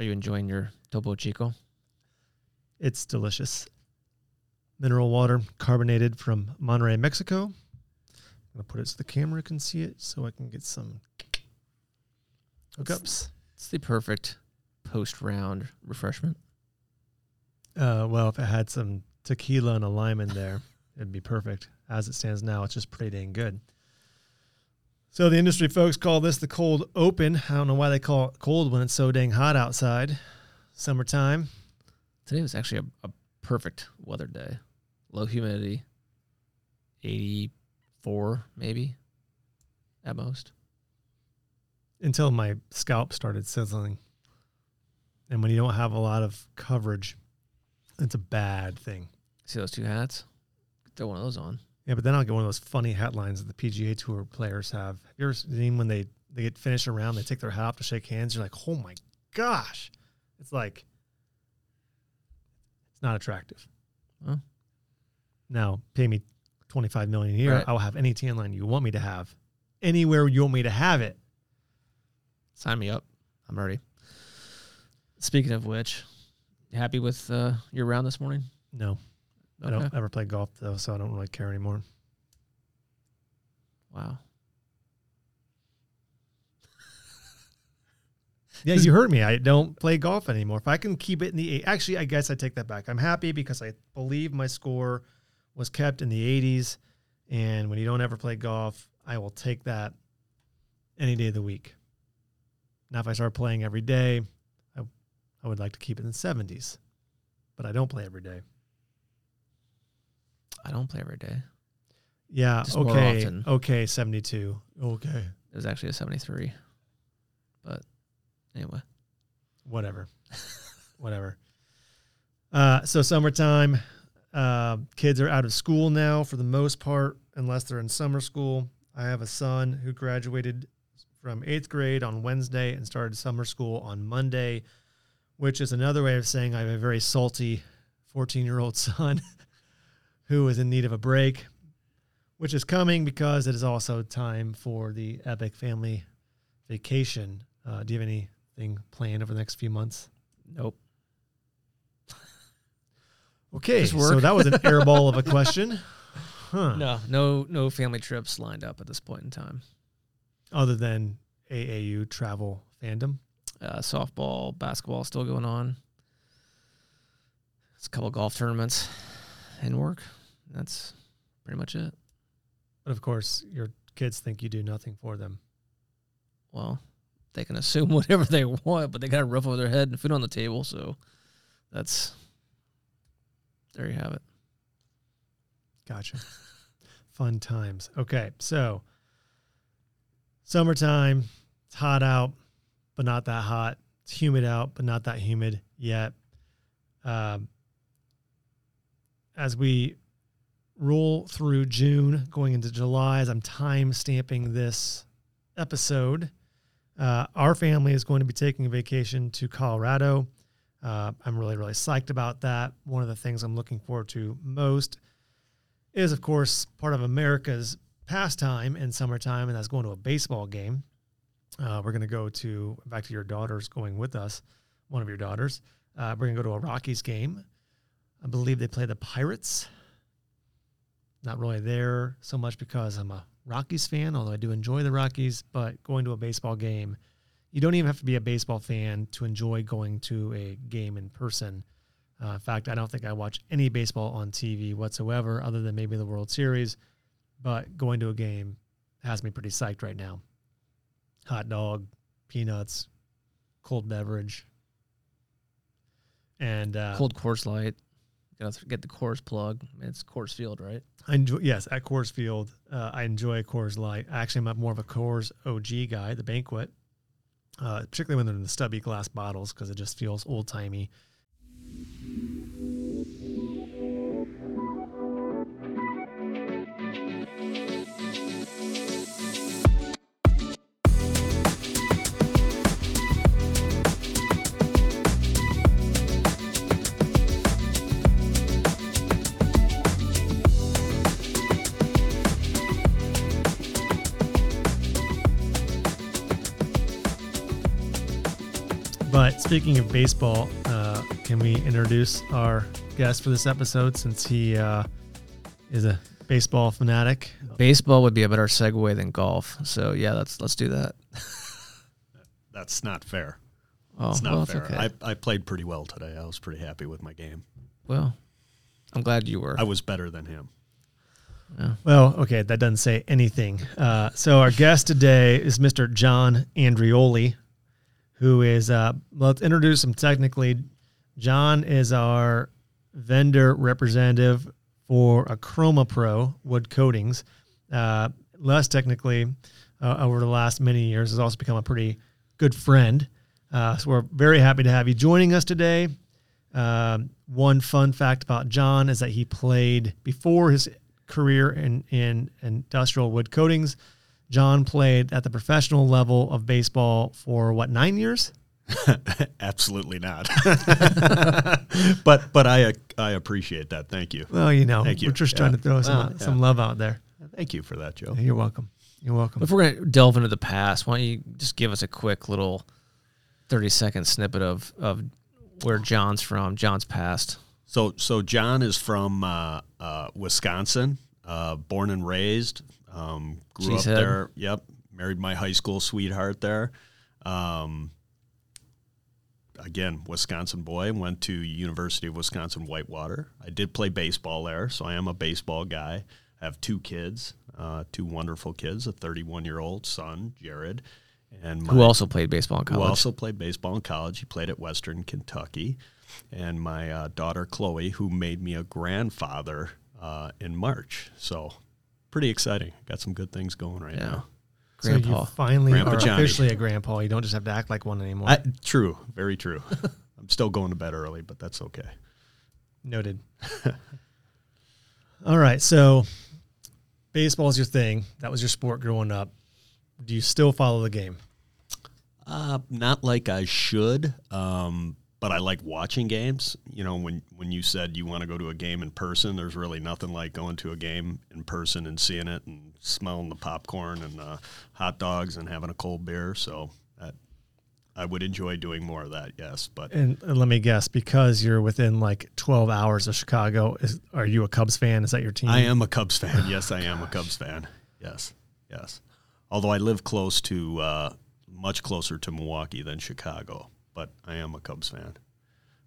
Are you enjoying your Topo Chico? It's delicious. Mineral water, carbonated from Monterrey, Mexico. I'm going to put it so the camera can see it so I can get some hookups. It's the perfect post-round refreshment. Well, if it had some tequila and a lime in there, it'd be perfect. As it stands now, it's just pretty dang good. So the industry folks call this the cold open. I don't know why they call it cold when it's so dang hot outside. Summertime. Today was actually a perfect weather day. Low humidity, 84 maybe at most. Until my scalp started sizzling. And when you don't have a lot of coverage, it's a bad thing. See those two hats? Throw one of those on. Yeah, but then I'll get one of those funny hat lines that the PGA Tour players have. Have you ever seen when they get finished a round, they take their hat off to shake hands? You're like, oh my gosh. It's like, it's not attractive. Huh? Now, pay me $25 million a year. Right. I'll have any tan line you want me to have. Anywhere you want me to have it. Sign me up. I'm ready. Speaking of which, happy with your round this morning? No. Okay. I don't ever play golf, though, so I don't really care anymore. Wow. Yeah, you heard me. I don't play golf anymore. If I can keep it in the... Actually, I guess I take that back. I'm happy because I believe my score was kept in the 80s, and when you don't ever play golf, I will take that any day of the week. Now, if I start playing every day, I would like to keep it in the 70s, but I don't play every day. I don't play every day. Yeah, just okay. Okay, 72. Okay. It was actually a 73. But anyway. Whatever. Whatever. So summertime, kids are out of school now for the most part, unless they're in summer school. I have a son who graduated from 8th grade on Wednesday and started summer school on Monday, which is another way of saying I have a very salty 14-year-old son who is in need of a break, which is coming because it is also time for the epic family vacation. Do you have anything planned over the next few months? Nope. Okay, so that was an airball of a question. Huh. No family trips lined up at this point in time. Other than AAU travel fandom? Softball, basketball still going on. It's a couple golf tournaments and work. That's pretty much it. But, of course, your kids think you do nothing for them. Well, they can assume whatever they want, but they got a roof over their head and food on the table, so that's – there you have it. Gotcha. Fun times. Okay, so summertime, it's hot out. But not that hot. It's humid out, but not that humid yet. As we roll through June, going into July, as I'm time stamping this episode, our family is going to be taking a vacation to Colorado. I'm really, really psyched about that. One of the things I'm looking forward to most is, of course, part of America's pastime in summertime, and that's going to a baseball game. We're going to go to, back to your daughter's going with us, one of your daughters. We're going to go to a Rockies game. I believe they play the Pirates. Not really there so much because I'm a Rockies fan, although I do enjoy the Rockies, but going to a baseball game, you don't even have to be a baseball fan to enjoy going to a game in person. In fact, I don't think I watch any baseball on TV whatsoever other than maybe the World Series, but going to a game has me pretty psyched right now. Hot dog, peanuts, cold beverage, and cold Coors Light. Gotta get the Coors plug. It's Coors Field, right? Yes, at Coors Field. I enjoy Coors Light. Actually, I'm more of a Coors OG guy. The Banquet, particularly when they're in the stubby glass bottles, because it just feels old timey. But Speaking of baseball, can we introduce our guest for this episode, since he is a baseball fanatic? Baseball would be a better segue than golf. So yeah, let's do that. That's not fair. Oh, it's not fair. Okay. I played pretty well today. I was pretty happy with my game. Well, I'm glad you were. I was better than him. Yeah. Well, okay, that doesn't say anything. So our guest today is Mr. John Andreoli, who is, let's introduce him technically. John is our vendor representative for AcromaPro wood coatings. Les, technically, over the last many years, has also become a pretty good friend. So we're very happy to have you joining us today. One fun fact about John is that he played, before his career in industrial wood coatings, John played at the professional level of baseball for, 9 years? Absolutely not. But I appreciate that. Thank you. Well, you know, we're just trying to throw some love out there. Thank you for that, Joe. You're welcome. You're welcome. If we're going to delve into the past, why don't you just give us a quick little 30-second snippet of where John's from, John's past. So John is from Wisconsin, born and raised. Grew up there. Yep. Married my high school sweetheart there. Again, Wisconsin boy. Went to University of Wisconsin, Whitewater. I did play baseball there, so I am a baseball guy. I have two kids, two wonderful kids, a 31-year-old son, Jared, and who also played baseball in college. He played at Western Kentucky. And my daughter, Chloe, who made me a grandfather in March. So pretty exciting. Got some good things going right now. Grandpa. So you finally are officially a grandpa. You don't just have to act like one anymore. True. Very true. I'm still going to bed early, but that's okay. Noted. All right. So baseball is your thing. That was your sport growing up. Do you still follow the game? Not like I should, but I like watching games. You know, when you said you want to go to a game in person, there's really nothing like going to a game in person and seeing it and smelling the popcorn and the hot dogs and having a cold beer. So I would enjoy doing more of that, yes. But and let me guess, because you're within like 12 hours of Chicago, are you a Cubs fan? Is that your team? I am a Cubs fan. Yes, I am a Cubs fan. Yes. Although I live close to, much closer to Milwaukee than Chicago. But I am a Cubs fan.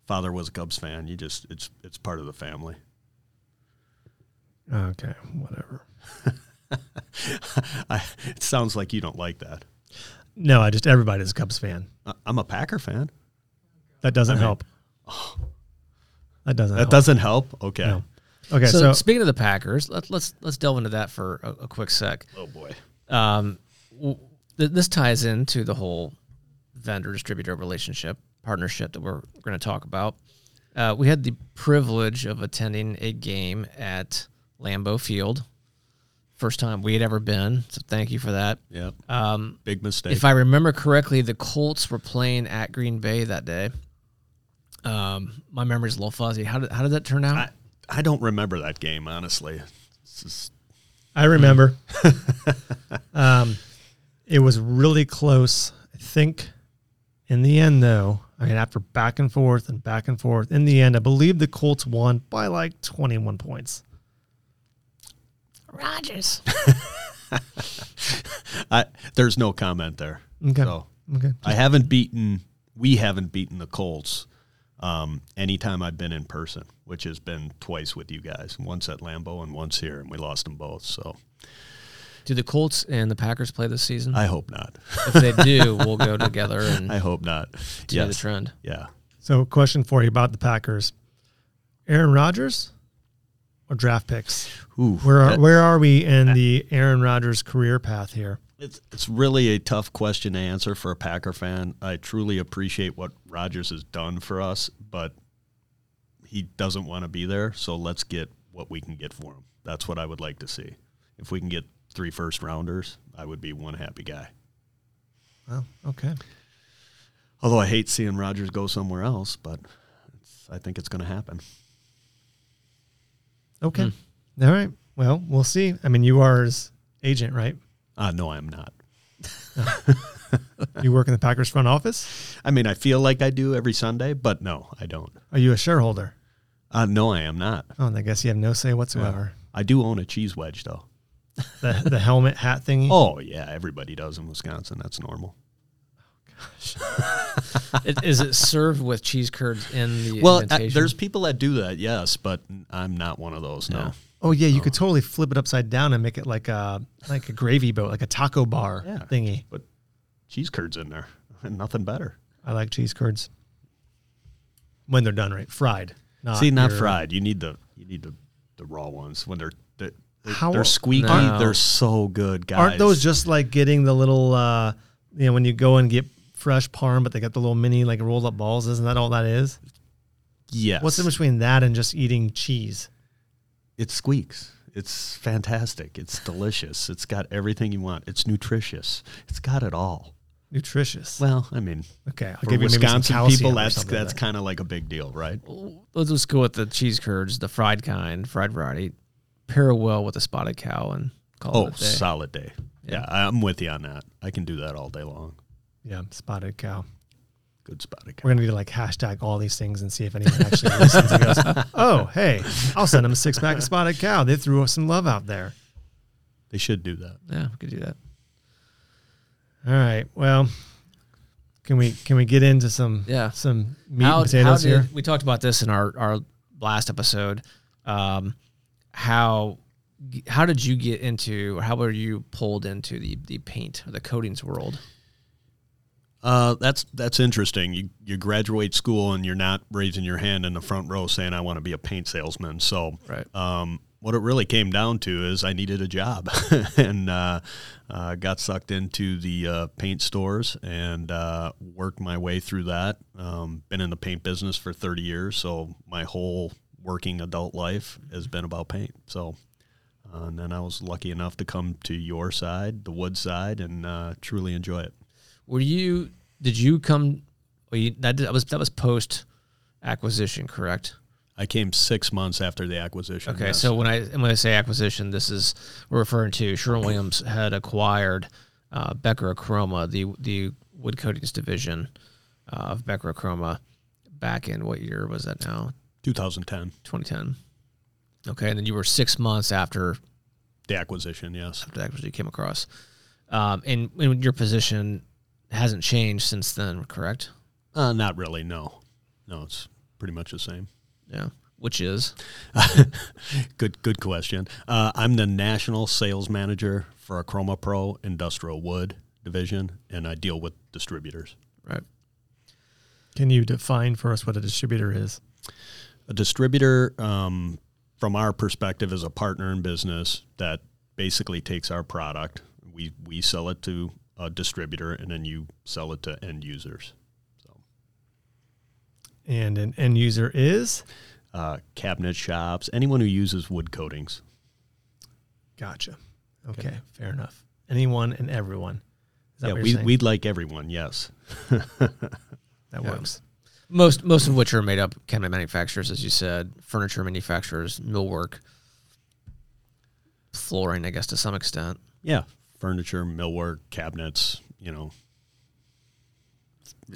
Father was a Cubs fan. You just, it's part of the family. Okay, whatever. It sounds like you don't like that. No, everybody's a Cubs fan. I'm a Packer fan. That doesn't help. Oh. That doesn't help? Okay. No. Okay. So speaking of the Packers, let's delve into that for a quick sec. Oh boy. This ties into the whole vendor-distributor relationship, partnership that we're going to talk about. We had the privilege of attending a game at Lambeau Field. First time we had ever been, so thank you for that. Yep. Big mistake. If I remember correctly, the Colts were playing at Green Bay that day. My memory's a little fuzzy. How did that turn out? I don't remember that game, honestly. I remember. It was really close, I think. In the end, though, after back and forth, in the end, I believe the Colts won by like 21 points. Rodgers. There's no comment there. Okay. So okay. We haven't beaten the Colts anytime I've been in person, which has been twice with you guys, once at Lambeau and once here, and we lost them both, so... Do the Colts and the Packers play this season? I hope not. If they do, we'll go together. And I hope not. Yes. The trend. Yeah. So, question for you about the Packers: Aaron Rodgers or draft picks? Ooh, where are we in the Aaron Rodgers career path here? It's really a tough question to answer for a Packer fan. I truly appreciate what Rodgers has done for us, but he doesn't want to be there. So let's get what we can get for him. That's what I would like to see. If we can get 3 first-rounders, I would be one happy guy. Well, okay. Although I hate seeing Rodgers go somewhere else, but I think it's going to happen. Okay. All right. Well, we'll see. You are his agent, right? No, I am not. You work in the Packers front office? I mean, I feel like I do every Sunday, but no, I don't. Are you a shareholder? No, I am not. Oh, and I guess you have no say whatsoever. Yeah. I do own a cheese wedge, though. The helmet hat thingy? Oh, yeah. Everybody does in Wisconsin. That's normal. Is it served with cheese curds in the invitation? There's people that do that, yes, but I'm not one of those, no. Oh, yeah, you could totally flip it upside down and make it like a gravy boat, like a taco bar thingy. But cheese curds in there, and nothing better. I like cheese curds. When they're done right, fried. Not fried. You need the raw ones when they're squeaky. No. They're so good, guys. Aren't those just like getting the little, when you go and get fresh parm, but they got the little mini like rolled up balls? Isn't that all that is? Yes. What's in between that and just eating cheese? It squeaks. It's fantastic. It's delicious. It's got everything you want. It's nutritious. It's got it all. Nutritious. Well, I mean, okay. I'll give you Wisconsin maybe some people, that's like kind of like a big deal, right? Let's just go with the cheese curds, the fried kind, fried variety. Pair well with a spotted cow and call it a day. Oh, solid day. Yeah, I'm with you on that. I can do that all day long. Yeah, spotted cow. Good spotted cow. We're going to be like hashtag all these things and see if anyone actually listens and goes, oh, hey, I'll send them a 6-pack of spotted cow. They threw some love out there. They should do that. Yeah, we could do that. All right. Well, can we get into some meat and potatoes here? We talked about this in our last episode. How did you get into, or how were you pulled into the paint or the coatings world? That's interesting. You graduate school and you're not raising your hand in the front row saying, I want to be a paint salesman. So what it really came down to is I needed a job and got sucked into the paint stores and worked my way through that. Been in the paint business for 30 years, so my whole working adult life has been about paint. So, and then I was lucky enough to come to your side, the wood side, and truly enjoy it. That was post acquisition, correct? I came 6 months after the acquisition. Okay, yes. So when I say acquisition, we're referring to Sherwin-Williams had acquired Becker Acroma, the wood coatings division of Becker Acroma, back in what year was that now? 2010. 2010. Okay, and then you were 6 months after the acquisition. Yes, after the acquisition you came across, and your position hasn't changed since then, correct? Not really, no. No, it's pretty much the same. Yeah, which is? Good question. I'm the national sales manager for AcromaPro Industrial Wood Division, and I deal with distributors. Right. Can you define for us what a distributor is? A distributor, from our perspective, is a partner in business that basically takes our product. We sell it to a distributor, and then you sell it to end users. So, and an end user is cabinet shops, anyone who uses wood coatings. Gotcha. Okay, fair enough. Anyone and everyone. Is that what you're saying? We'd like everyone. Yes, that works. Most of which are made up cabinet manufacturers, as you said, furniture manufacturers, millwork, flooring, I guess, to some extent. Yeah. Furniture, millwork, cabinets,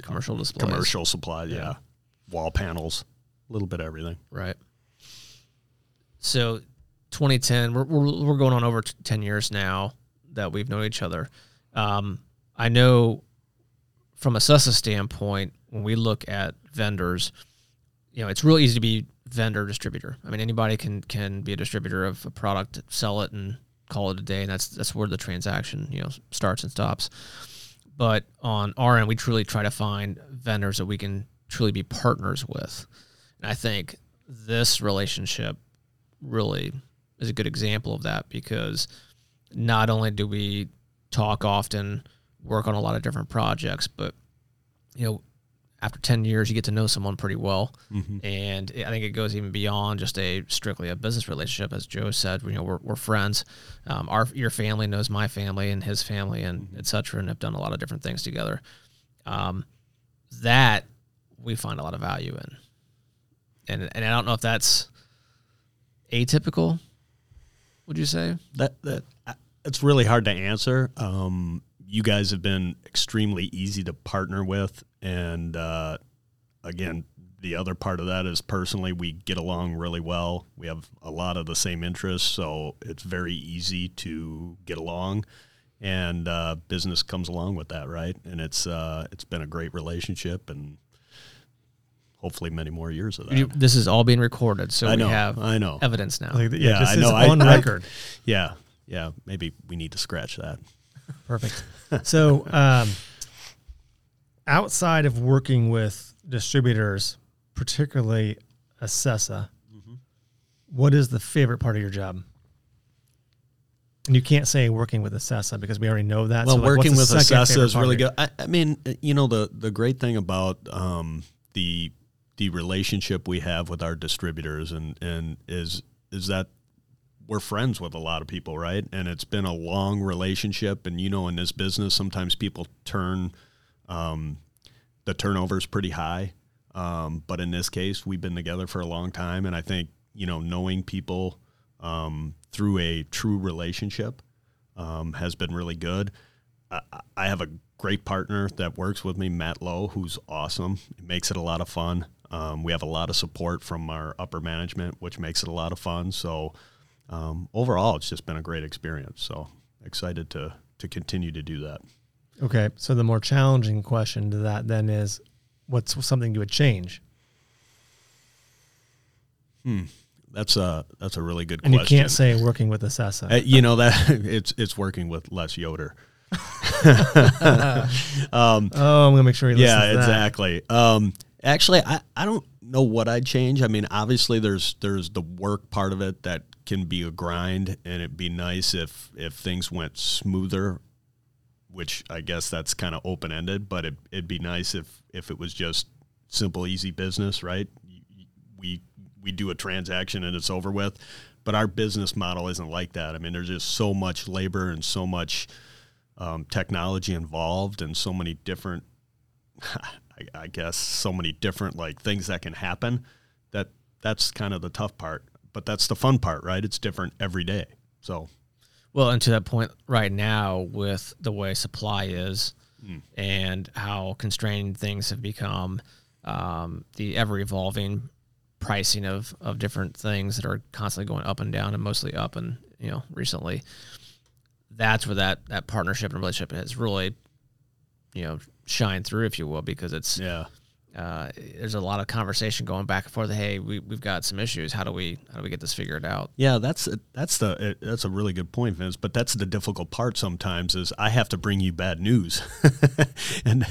commercial displays. Commercial supply, yeah. Wall panels, a little bit of everything. Right. So 2010, we're going on over 10 years now that we've known each other. I know from a SESA standpoint, when we look at vendors, it's real easy to be vendor distributor. I mean, anybody can be a distributor of a product, sell it, and call it a day, and that's where the transaction starts and stops. But on our end, we truly try to find vendors that we can truly be partners with, and I think this relationship really is a good example of that, because not only do we talk often, work on a lot of different projects, but after 10 years you get to know someone pretty well. Mm-hmm. And I think it goes even beyond just strictly a business relationship. As Joe said, we're friends. Your family knows my family and his family, and et cetera, and have done a lot of different things together. That we find a lot of value in. And I don't know if that's atypical, would you say? It's really hard to answer. you guys have been extremely easy to partner with. And, again, the other part of that is personally, we get along really well. We have a lot of the same interests, so it's very easy to get along. And business comes along with that, right? And it's been a great relationship, and hopefully many more years of that. This is all being recorded, so we have evidence now. Like, yeah, this is on record. Yeah, maybe we need to scratch that. Perfect. So outside of working with distributors, particularly Acessa, mm-hmm. What is the favorite part of your job? And you can't say working with Acessa because we already know that. Well, so working with Acessa is really good. I mean, you know, the great thing about the relationship we have with our distributors and is that we're friends with a lot of people, right? And it's been a long relationship. And, you know, in this business, sometimes people turn the turnover is pretty high. But in this case, we've been together for a long time. And I think, you know, knowing people through a true relationship has been really good. I have a great partner that works with me, Matt Lowe, who's awesome. It makes it a lot of fun. We have a lot of support from our upper management, which makes it a lot of fun. So overall, it's just been a great experience. So excited to continue to do that. Okay, so the more challenging question to that then is, what's something you would change? That's a really good question. And you can't say working with Acessa. You know that it's working with Les Yoder. I'm gonna make sure he listens to that. Yeah, exactly. Actually, I don't know what I'd change. I mean, obviously, there's the work part of it that can be a grind, and it'd be nice if things went smoother. Which I guess that's kind of open ended, but it'd be nice if it was just simple, easy business, right? We do a transaction and it's over with, but our business model isn't like that. I mean, there's just so much labor and so much technology involved and so many different, like things that can happen that's kind of the tough part, but that's the fun part, right? It's different every day. So, well, and to that point right now with the way supply is and how constrained things have become, the ever evolving pricing of different things that are constantly going up and down and mostly up, and you know, recently, that's where that partnership and relationship has really, you know, shined through, if you will, because it's there's a lot of conversation going back and forth. Hey, we've got some issues. How do we get this figured out? Yeah, that's a really good point, Vince. But that's the difficult part sometimes is I have to bring you bad news, and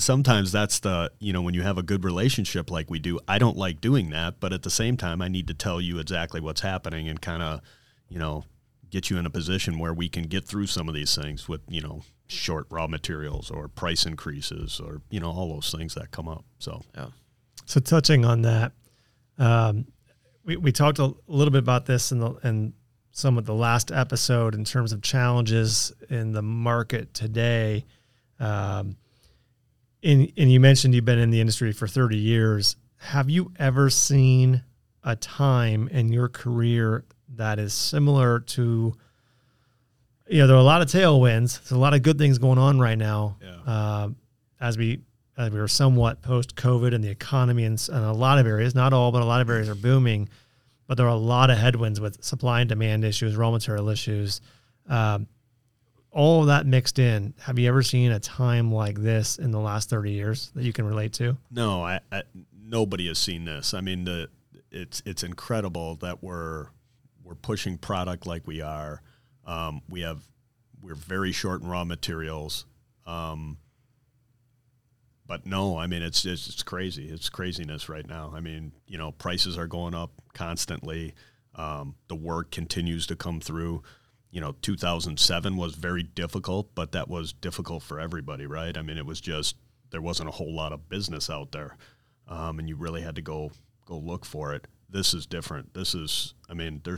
sometimes that's the, you know, when you have a good relationship like we do, I don't like doing that, but at the same time I need to tell you exactly what's happening and kind of, you know, get you in a position where we can get through some of these things with, you know, short raw materials or price increases or, you know, all those things that come up. So, yeah. So touching on that, we talked a little bit about this in some of the last episode in terms of challenges in the market today. And you mentioned you've been in the industry for 30 years. Have you ever seen a time in your career that is similar to, you know, there are a lot of tailwinds. There's a lot of good things going on right now, as we are somewhat post-COVID, and the economy in a lot of areas, not all, but a lot of areas are booming. But there are a lot of headwinds with supply and demand issues, raw material issues, all of that mixed in. Have you ever seen a time like this in the last 30 years that you can relate to? No, nobody has seen this. I mean, it's incredible that we're pushing product like we are. We're very short in raw materials. But no, I mean, it's crazy. It's craziness right now. I mean, you know, prices are going up constantly. The work continues to come through. You know, 2007 was very difficult, but that was difficult for everybody, right? I mean, it was just, there wasn't a whole lot of business out there. And you really had to go look for it. This is different. There's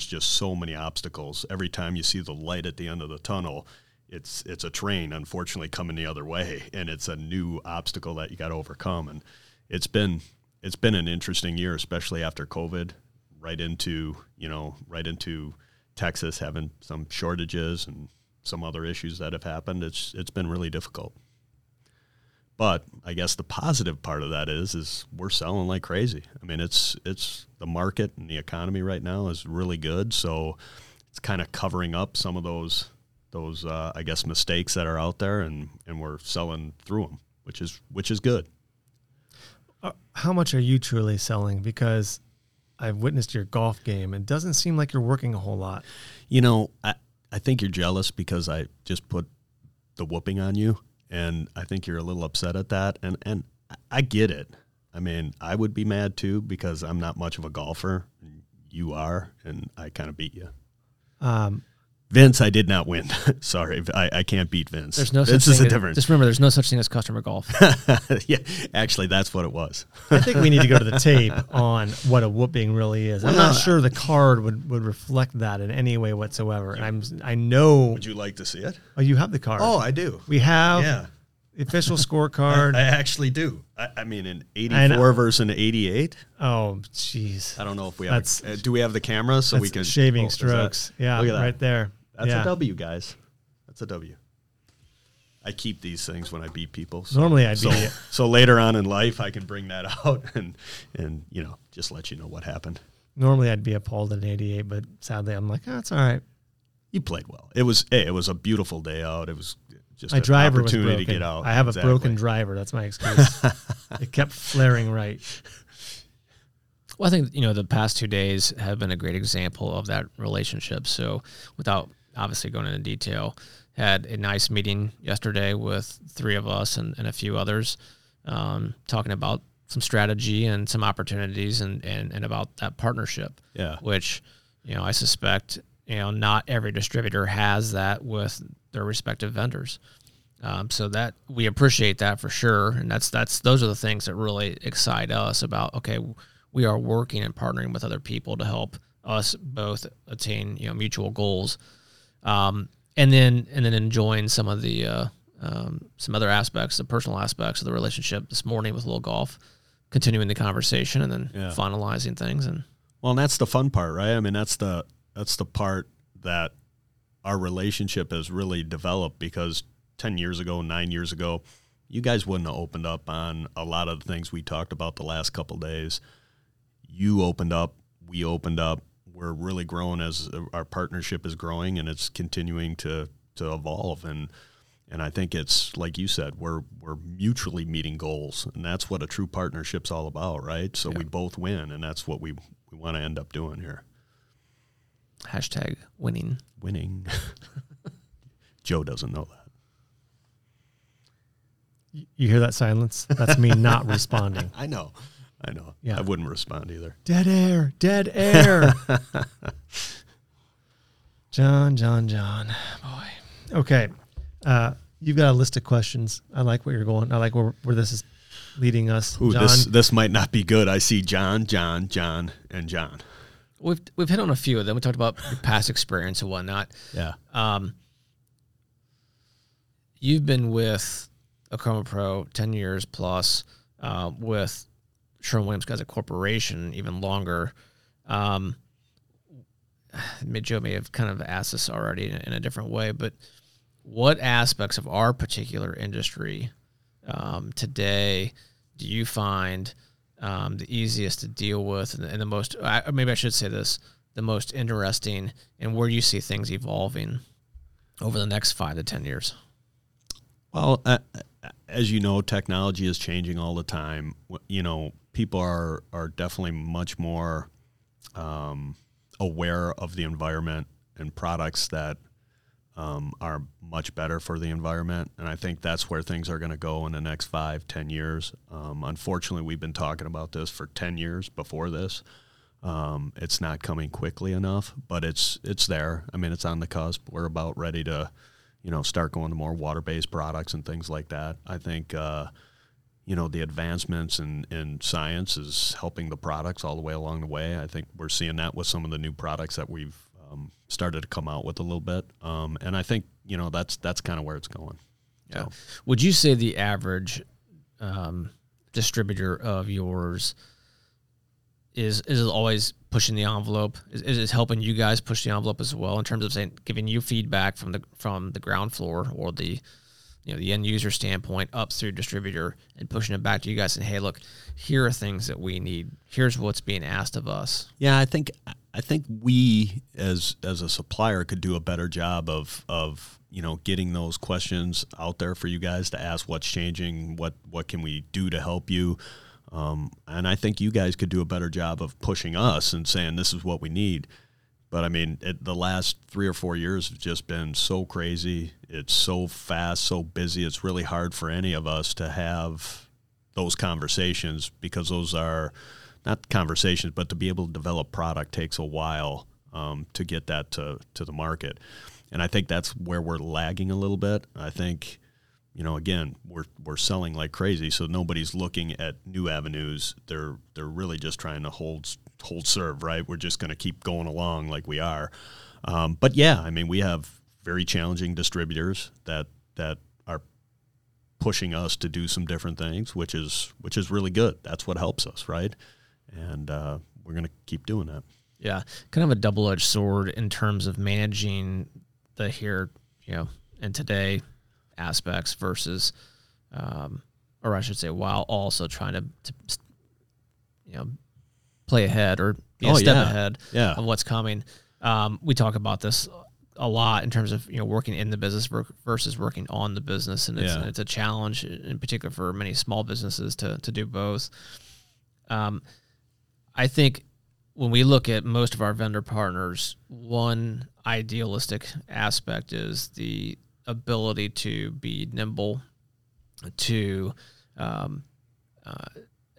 just so many obstacles. Every time you see the light at the end of the tunnel, it's a train, unfortunately, coming the other way, and it's a new obstacle that you got to overcome. And it's been an interesting year, especially after COVID, right into Texas having some shortages and some other issues that have happened, it's been really difficult. But I guess the positive part of that is we're selling like crazy. I mean, it's the market and the economy right now is really good, so it's kind of covering up some of those I guess mistakes that are out there, and we're selling through them, which is good. How much are you truly selling? Because I've witnessed your golf game. It doesn't seem like you're working a whole lot. You know, I think you're jealous because I just put the whooping on you. And I think you're a little upset at that. And I get it. I mean, I would be mad too because I'm not much of a golfer. You are, and I kind of beat you. Vince, I did not win. Sorry, I can't beat Vince. There's no Vince such is thing. A difference. Just remember, there's no such thing as customer golf. Yeah, actually, that's what it was. I think we need to go to the tape on what a whooping really is. I'm not sure the card would reflect that in any way whatsoever. And I know. Would you like to see it? Oh, you have the card. Oh, I do. We have the official scorecard. I actually do. I mean, an 84 versus an 88. Oh, jeez. I don't know if we have. Do we have the camera so we can shaving strokes? Yeah, look at that. Right there. That's a W, guys. That's a W. I keep these things when I beat people. So, normally I beat you. So later on in life, I can bring that out and you know, just let you know what happened. Normally I'd be appalled at 88, but sadly I'm like, oh, it's all right. You played well. It was a beautiful day out. It was just an opportunity to get out. I have a broken driver. That's my excuse. It kept flaring right. Well, I think, you know, the past 2 days have been a great example of that relationship. So without obviously going into detail, had a nice meeting yesterday with three of us and a few others, talking about some strategy and some opportunities and about that partnership. Yeah. Which, you know, I suspect, you know, not every distributor has that with their respective vendors. So that we appreciate that for sure. And those are the things that really excite us about, okay, we are working and partnering with other people to help us both attain, you know, mutual goals. And then enjoying some of the some other aspects, the personal aspects of the relationship this morning with a little golf, continuing the conversation and then finalizing things. And that's the fun part, right? I mean, that's the part that our relationship has really developed, because 10 years ago, 9 years ago, you guys wouldn't have opened up on a lot of the things we talked about the last couple of days. You opened up, we opened up. We're really growing as our partnership is growing, and it's continuing to evolve. And I think it's like you said, we're mutually meeting goals, and that's what a true partnership's all about, right? So we both win, and that's what we want to end up doing here. Hashtag winning. Winning. Joe doesn't know that. You hear that silence? That's me not responding. I know. Yeah. I wouldn't respond either. Dead air. John. Boy. Okay. You've got a list of questions. I like where you're going. I like where this is leading us. Ooh, John. This might not be good. I see John, and John. We've hit on a few of them. We talked about your past experience and whatnot. Yeah. You've been with AcromaPro 10 years plus, with Sherwin-Williams as a corporation even longer. Joe may have kind of asked this already in a different way, but what aspects of our particular industry today do you find the easiest to deal with and the most, maybe I should say this, the most interesting, and where you see things evolving over the next 5 to 10 years? Well, as you know, technology is changing all the time. You know, people are definitely much more aware of the environment and products that are much better for the environment. And I think that's where things are going to go in the next 5, 10 years. Unfortunately, we've been talking about this for 10 years before this. It's not coming quickly enough, but it's there. I mean, it's on the cusp. We're about ready to, you know, start going to more water-based products and things like that. I think, you know, the advancements in science is helping the products all the way along the way. I think we're seeing that with some of the new products that we've started to come out with a little bit. And I think, you know, that's kind of where it's going. Yeah. So. Would you say the average distributor of yours is always pushing the envelope. Is helping you guys push the envelope as well in terms of saying, giving you feedback from the ground floor or the, you know, the end user standpoint up through distributor and pushing it back to you guys and, hey, look, here are things that we need. Here's what's being asked of us. Yeah, I think we as a supplier could do a better job of you know, getting those questions out there for you guys to ask what's changing, what can we do to help you. And I think you guys could do a better job of pushing us and saying this is what we need. But, I mean, the last 3 or 4 years have just been so crazy. It's so fast, so busy. It's really hard for any of us to have those conversations because those are not conversations, but to be able to develop product takes a while to get that to the market. And I think that's where we're lagging a little bit. I think, you know, again, we're selling like crazy, so nobody's looking at new avenues. They're really just trying to hold serve, right? We're just going to keep going along like we are. But yeah, I mean, we have very challenging distributors that are pushing us to do some different things, which is really good. That's what helps us, right? And we're going to keep doing that. Yeah, kind of a double-edged sword in terms of managing the here, you know, and today aspects versus, or I should say, while also trying to you know, play ahead or be a step ahead of what's coming. We talk about this a lot in terms of, you know, working in the business versus working on the business, and it's a challenge in particular for many small businesses to do both. I think when we look at most of our vendor partners, one idealistic aspect is the ability to be nimble, to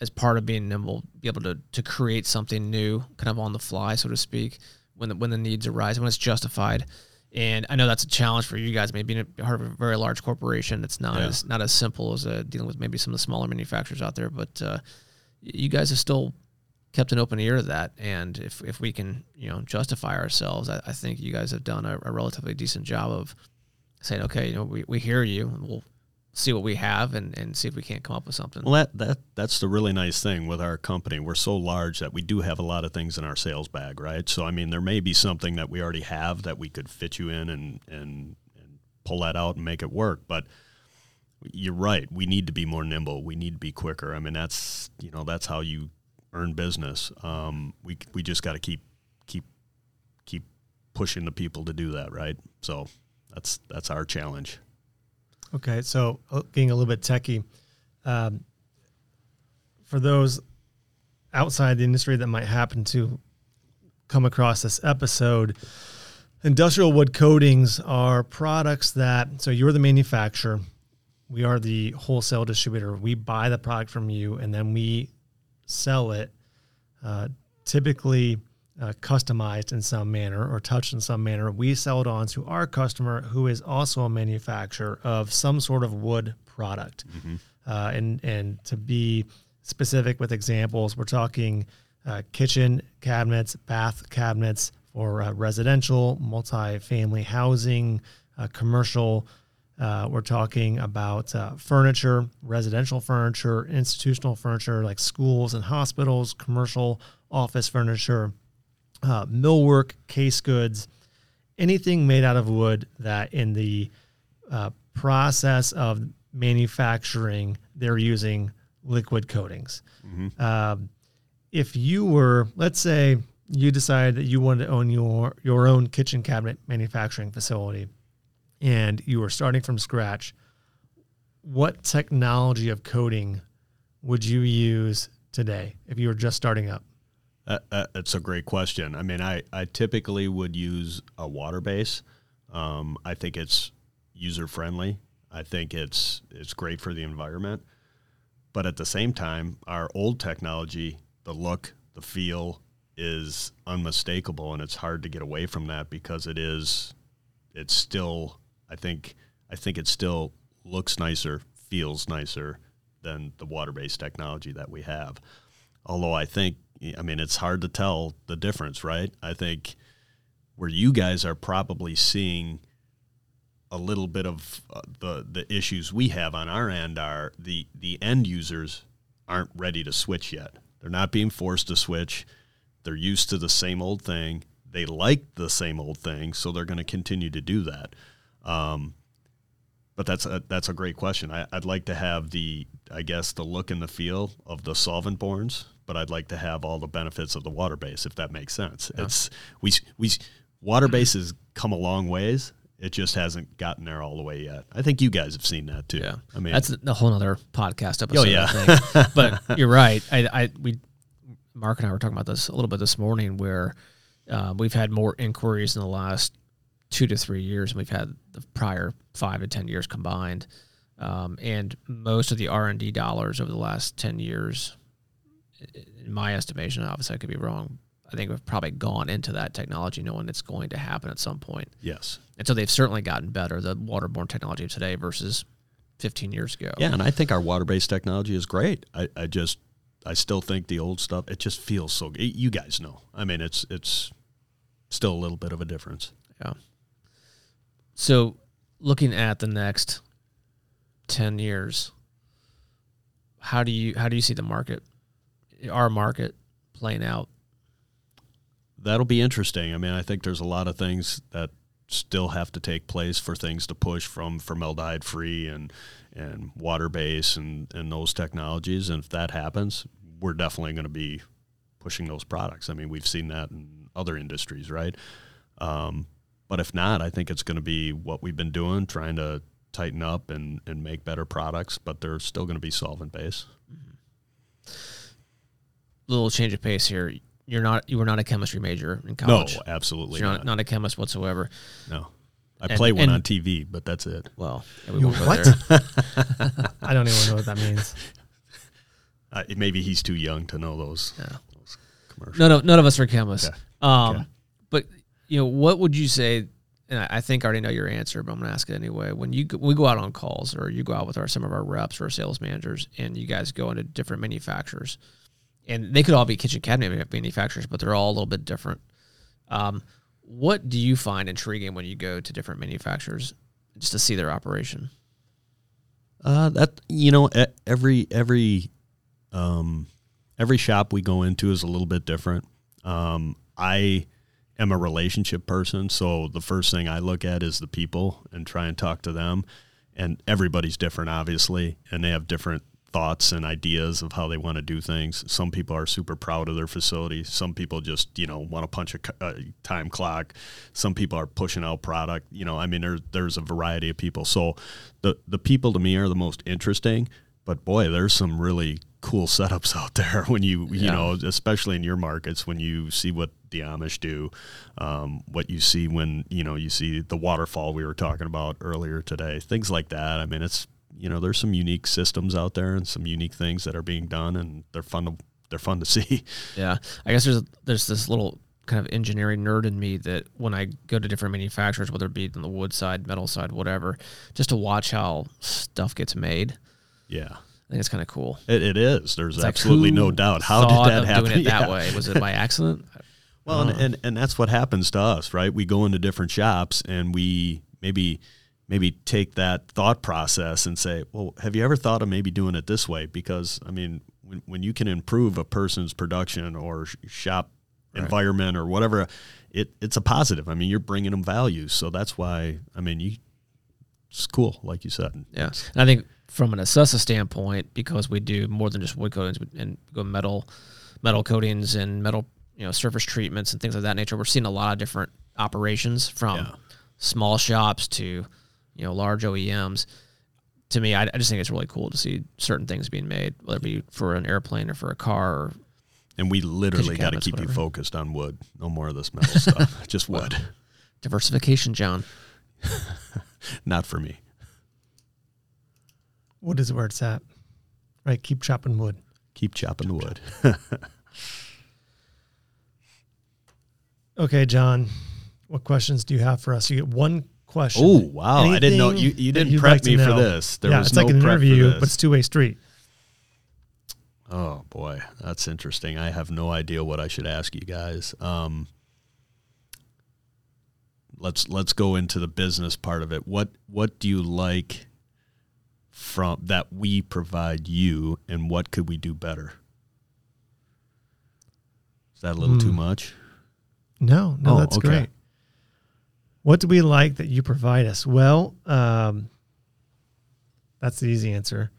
as part of being nimble, be able to create something new kind of on the fly, so to speak, when the needs arise, when it's justified. And I know that's a challenge for you guys. Maybe being a part of a very large corporation, it's not as simple as dealing with maybe some of the smaller manufacturers out there. But you guys have still kept an open ear to that. And if we can, you know, justify ourselves, I think you guys have done a relatively decent job of saying, okay, you know, we hear you, and we'll see what we have and see if we can't come up with something. Well, that's the really nice thing with our company. We're so large that we do have a lot of things in our sales bag, right? So, I mean, there may be something that we already have that we could fit you in and pull that out and make it work. But you're right. We need to be more nimble. We need to be quicker. I mean, that's, you know, that's how you earn business. We just got to keep pushing the people to do that, right? So that's our challenge. Okay, so being a little bit techie, for those outside the industry that might happen to come across this episode, industrial wood coatings are products that, so you're the manufacturer, we are the wholesale distributor, we buy the product from you, and then we sell it, typically customized in some manner or touched in some manner. We sell it on to our customer, who is also a manufacturer of some sort of wood product. Mm-hmm. And to be specific with examples, we're talking kitchen cabinets, bath cabinets for residential, multifamily housing, commercial. We're talking about furniture, residential furniture, institutional furniture like schools and hospitals, commercial office furniture, millwork, case goods, anything made out of wood that in the process of manufacturing, they're using liquid coatings. Mm-hmm. If you were, let's say you decided that you wanted to own your own kitchen cabinet manufacturing facility and you were starting from scratch, what technology of coating would you use today if you were just starting up? It's a great question. I mean, I typically would use a water base. I think it's user friendly. I think it's great for the environment. But at the same time, our old technology, the look, the feel is unmistakable, and it's hard to get away from that because it's still, I think it still looks nicer, feels nicer than the water-based technology that we have. Although I mean, it's hard to tell the difference, right? I think where you guys are probably seeing a little bit of the issues we have on our end are the end users aren't ready to switch yet. They're not being forced to switch. They're used to the same old thing. They like the same old thing, so they're going to continue to do that. But that's a great question. I'd like to have the look and the feel of the solvent borns, but I'd like to have all the benefits of the water base, if that makes sense. Yeah. We water base has come a long ways. It just hasn't gotten there all the way yet. I think you guys have seen that too. Yeah, I mean that's a whole other podcast episode. Oh yeah, I think. But you're right. Mark and I were talking about this a little bit this morning, where we've had more inquiries in the last 2 to 3 years, and we've had the prior 5 to 10 years combined. And most of the R&D dollars over the last 10 years, in my estimation, obviously I could be wrong, I think we've probably gone into that technology knowing it's going to happen at some point. Yes. And so they've certainly gotten better, the waterborne technology of today versus 15 years ago. Yeah, and I think our water-based technology is great. I still think the old stuff, it just feels so good. You guys know. I mean, it's still a little bit of a difference. Yeah. So looking at the next 10 years, how do you see the market, our market, playing out? That'll be interesting. I mean, I think there's a lot of things that still have to take place for things to push from formaldehyde-free and water-based and those technologies. And if that happens, we're definitely going to be pushing those products. I mean, we've seen that in other industries, right? But if not, I think it's going to be what we've been doing, trying to tighten up and make better products, but they're still going to be solvent-based. Mm-hmm. Little change of pace here. You were not a chemistry major in college. No, absolutely so not a chemist whatsoever. No. I play one on TV, but that's it. Well, yeah, we won't go what? There. I don't even know what that means. Maybe he's too young to know those commercials. No, none of us are chemists. Okay. Okay. But, what would you say, and I think I already know your answer, but I'm going to ask it anyway. When we go out on calls, or you go out with some of our reps or sales managers, and you guys go into different manufacturers, and they could all be kitchen cabinet manufacturers, but they're all a little bit different. What do you find intriguing when you go to different manufacturers just to see their operation? Every shop we go into is a little bit different. I am a relationship person, so the first thing I look at is the people and try and talk to them. And everybody's different, obviously, and they have different thoughts and ideas of how they want to do things. Some people are super proud of their facility. Some people just, want to punch a time clock. Some people are pushing out product. I mean, there's a variety of people. So the people to me are the most interesting. But boy, there's some really cool setups out there when especially in your markets, when you see what the Amish do, what you see when, you see the waterfall we were talking about earlier today, things like that. I mean, it's, there's some unique systems out there and some unique things that are being done, and they're fun to see. Yeah, I guess there's this little kind of engineering nerd in me that when I go to different manufacturers, whether it be on the wood side, metal side, whatever, just to watch how stuff gets made. Yeah, I think it's kind of cool. It is. There's absolutely no doubt. How did that happen? Doing it that way, was it by accident? Well, and that's what happens to us, right? We go into different shops and we maybe take that thought process and say, well, have you ever thought of maybe doing it this way? Because, I mean, when you can improve a person's production or shop environment or whatever, it's a positive. I mean, you're bringing them value. So that's why, I mean, it's cool, like you said. Yeah. And I think from an Acessa standpoint, because we do more than just wood coatings and go metal coatings and metal, surface treatments and things of that nature, we're seeing a lot of different operations from small shops to large OEMs. To me, I just think it's really cool to see certain things being made, whether it be for an airplane or for a car. Or and we literally got to keep you focused on wood. No more of this metal stuff. Just wood. Diversification, John. Not for me. Wood is where it's at. Right, keep chopping wood. Keep chopping wood. Okay, John, what questions do you have for us? You get one question. Oh, wow. Anything I didn't know you didn't prep me for this. There was no prep for this. It's like an interview, but it's two-way street. Oh, boy. That's interesting. I have no idea what I should ask you guys. Let's go into the business part of it. What do you like from that we provide you, and what could we do better? that a little too much? No, that's okay. Great. What do we like that you provide us? Well, that's the easy answer.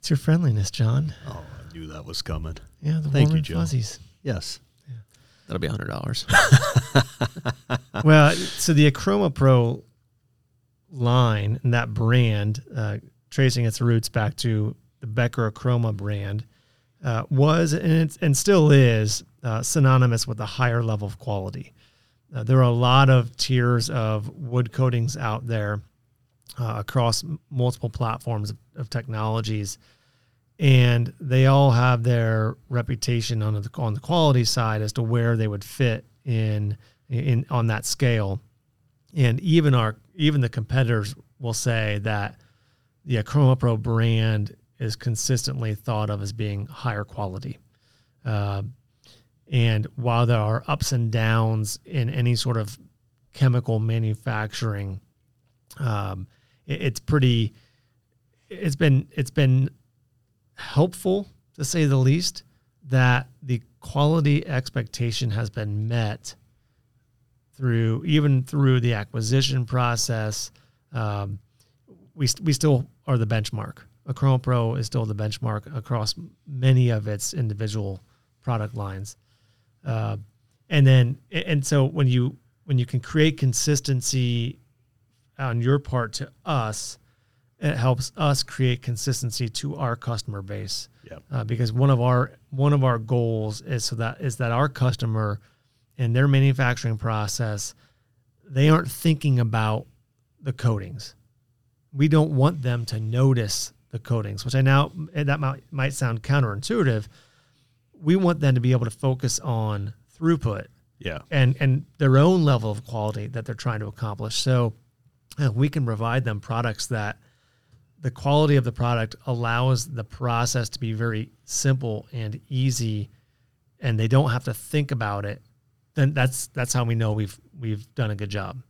It's your friendliness, John. Oh, I knew that was coming. Yeah, the warm fuzzies. Yes. Yeah. That'll be $100. Well, so the AcromaPro line and that brand, tracing its roots back to the Becker Acroma brand, was and still is synonymous with a higher level of quality. There are a lot of tiers of wood coatings out there across multiple platforms of technologies, and they all have their reputation on the quality side as to where they would fit in on that scale. And even the competitors will say that the AcromaPro brand is consistently thought of as being higher quality. And while there are ups and downs in any sort of chemical manufacturing, it's been helpful, to say the least, that the quality expectation has been met through the acquisition process. We still are the benchmark. AcromaPro is still the benchmark across many of its individual product lines. So when you can create consistency on your part to us, it helps us create consistency to our customer base. Yep. Because one of our goals is that our customer and their manufacturing process, they aren't thinking about the coatings. We don't want them to notice the coatings, which might sound counterintuitive. We want them to be able to focus on throughput, and their own level of quality that they're trying to accomplish. So we can provide them products that the quality of the product allows the process to be very simple and easy, and they don't have to think about it. Then that's how we know we've done a good job.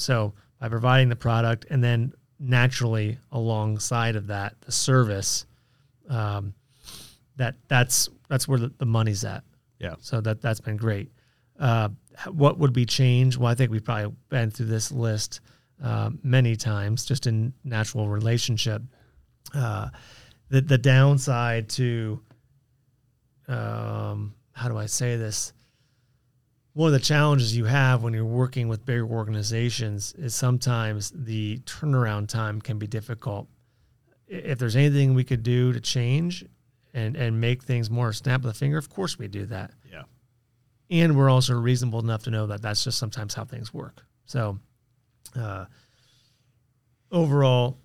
So by providing the product, and then naturally alongside of that, the service, that's where the money's at. Yeah. So that's been great. What would be changed? Well, I think we've probably been through this list many times, just in natural relationship. The downside to, how do I say this? One of the challenges you have when you're working with bigger organizations is sometimes the turnaround time can be difficult. If there's anything we could do to change and make things more snap of the finger, of course we do that. Yeah. And we're also reasonable enough to know that that's just sometimes how things work. So overall,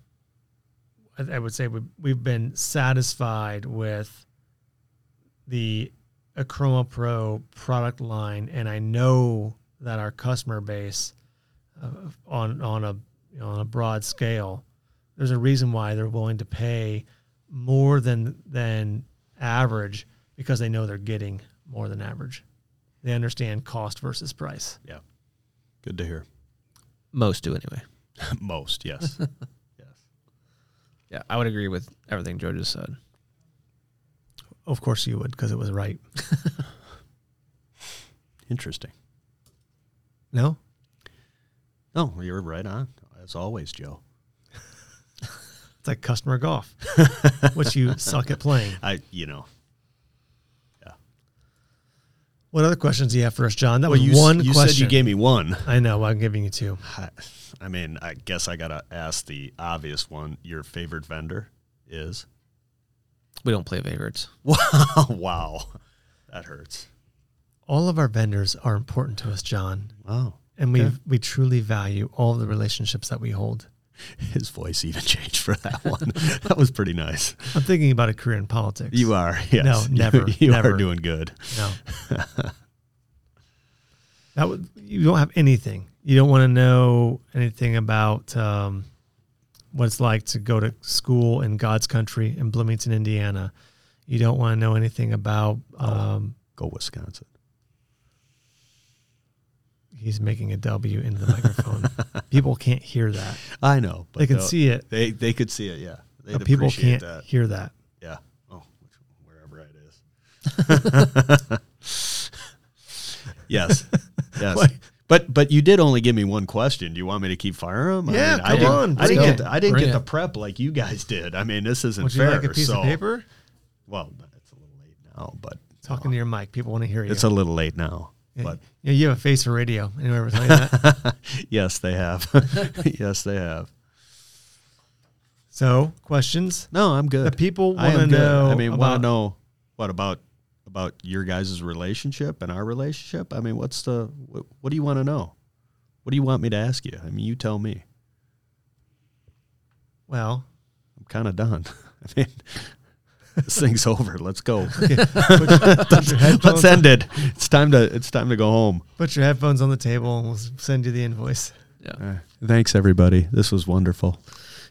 I would say we've been satisfied with the AcromaPro product line, and I know that our customer base, on a broad scale, there's a reason why they're willing to pay more than average, because they know they're getting more than average. They understand cost versus price. Yeah, good to hear. Most do anyway. Most, yes. Yes. Yeah, I would agree with everything Joe just said. Of course you would, because it was right. Interesting. No? No, you're right on, as always, Joe. It's like customer golf, which you suck at playing. Yeah. What other questions do you have for us, John? That was one question. You said you gave me one. I know, I'm giving you two. I guess I got to ask the obvious one. Your favorite vendor is... We don't play favorites. Wow. That hurts. All of our vendors are important to us, John. Wow. And we truly value all the relationships that we hold. His voice even changed for that one. That was pretty nice. I'm thinking about a career in politics. You are, yes. No, never. You are doing good. No. You don't have anything. You don't want to know anything about... what it's like to go to school in God's country in Bloomington, Indiana. You don't want to know anything about... go Wisconsin. He's making a W into the microphone. People can't hear that. I know. But they can see it. They could see it, yeah. But people can't hear that. Yeah. Oh, wherever it is. Yes. Yes. Like, but you did only give me one question. Do you want me to keep firing them? Yeah, I mean, I didn't get the prep like you guys did. I mean, this isn't fair. Would you like a piece of paper? Well, it's a little late now, but talking to your mic, people want to hear you. It's a little late now. But yeah, you have a face for radio. Anyone ever tell you that? Yes, they have. Yes, they have. So, questions? No, I'm good. The people want to know. I mean, want to know what about your guys' relationship and our relationship? I mean, what do you want to know? What do you want me to ask you? I mean, you tell me. Well, I'm kind of done. I mean, this thing's over. Let's go. Okay. Let's end it. It's time to go home. Put your headphones on the table and we'll send you the invoice. Yeah. Thanks, everybody. This was wonderful.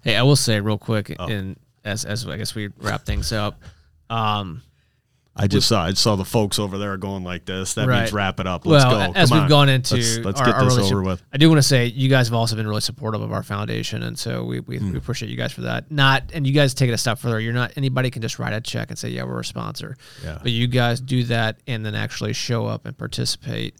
Hey, I will say real quick, and as I guess we wrap things up. I saw the folks over there going like this. That means wrap it up. Let's go. Let's get this over with. I do want to say you guys have also been really supportive of our foundation, and so we appreciate you guys for that. And you guys take it a step further. You're not anybody can just write a check and say, yeah, we're a sponsor. Yeah. But you guys do that and then actually show up and participate.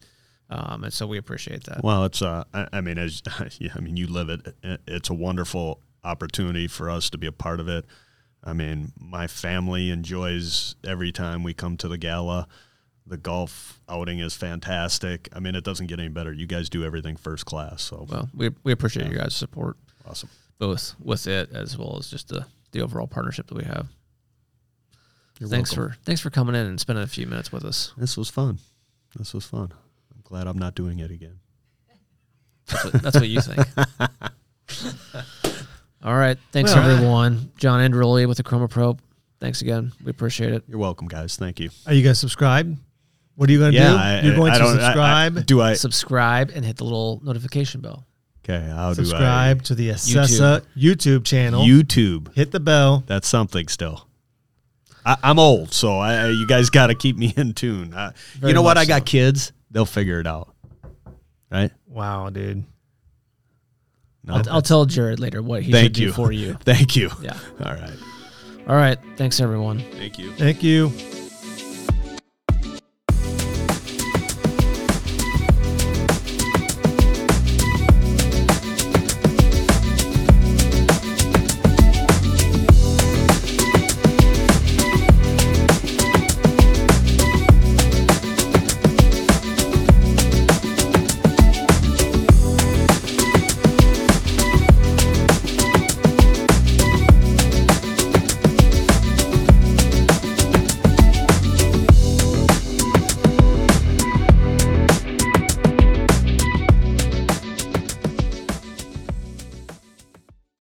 And so we appreciate that. Well, it's I mean you live it. It's a wonderful opportunity for us to be a part of it. I mean, my family enjoys every time we come to the gala. The golf outing is fantastic. I mean, it doesn't get any better. You guys do everything first class. So, well, we appreciate you guys' support. Awesome. Both with it as well as just the overall partnership that we have. Thanks for coming in and spending a few minutes with us. This was fun. I'm glad I'm not doing it again. That's what you think. All right. Thanks, everyone. John Andreoli with AcromaPro. Thanks again. We appreciate it. You're welcome, guys. Thank you. Are you guys subscribed? What are you going to do? You're going to subscribe. Subscribe and hit the little notification bell. Okay. Subscribe to the Assessa YouTube channel. Hit the bell. That's something still. I'm old, so you guys got to keep me in tune. You know what? I got kids. They'll figure it out. Right? Wow, dude. No, I'll tell Jared later what he should do for you. Thank you. Yeah. All right. Thanks, everyone. Thank you.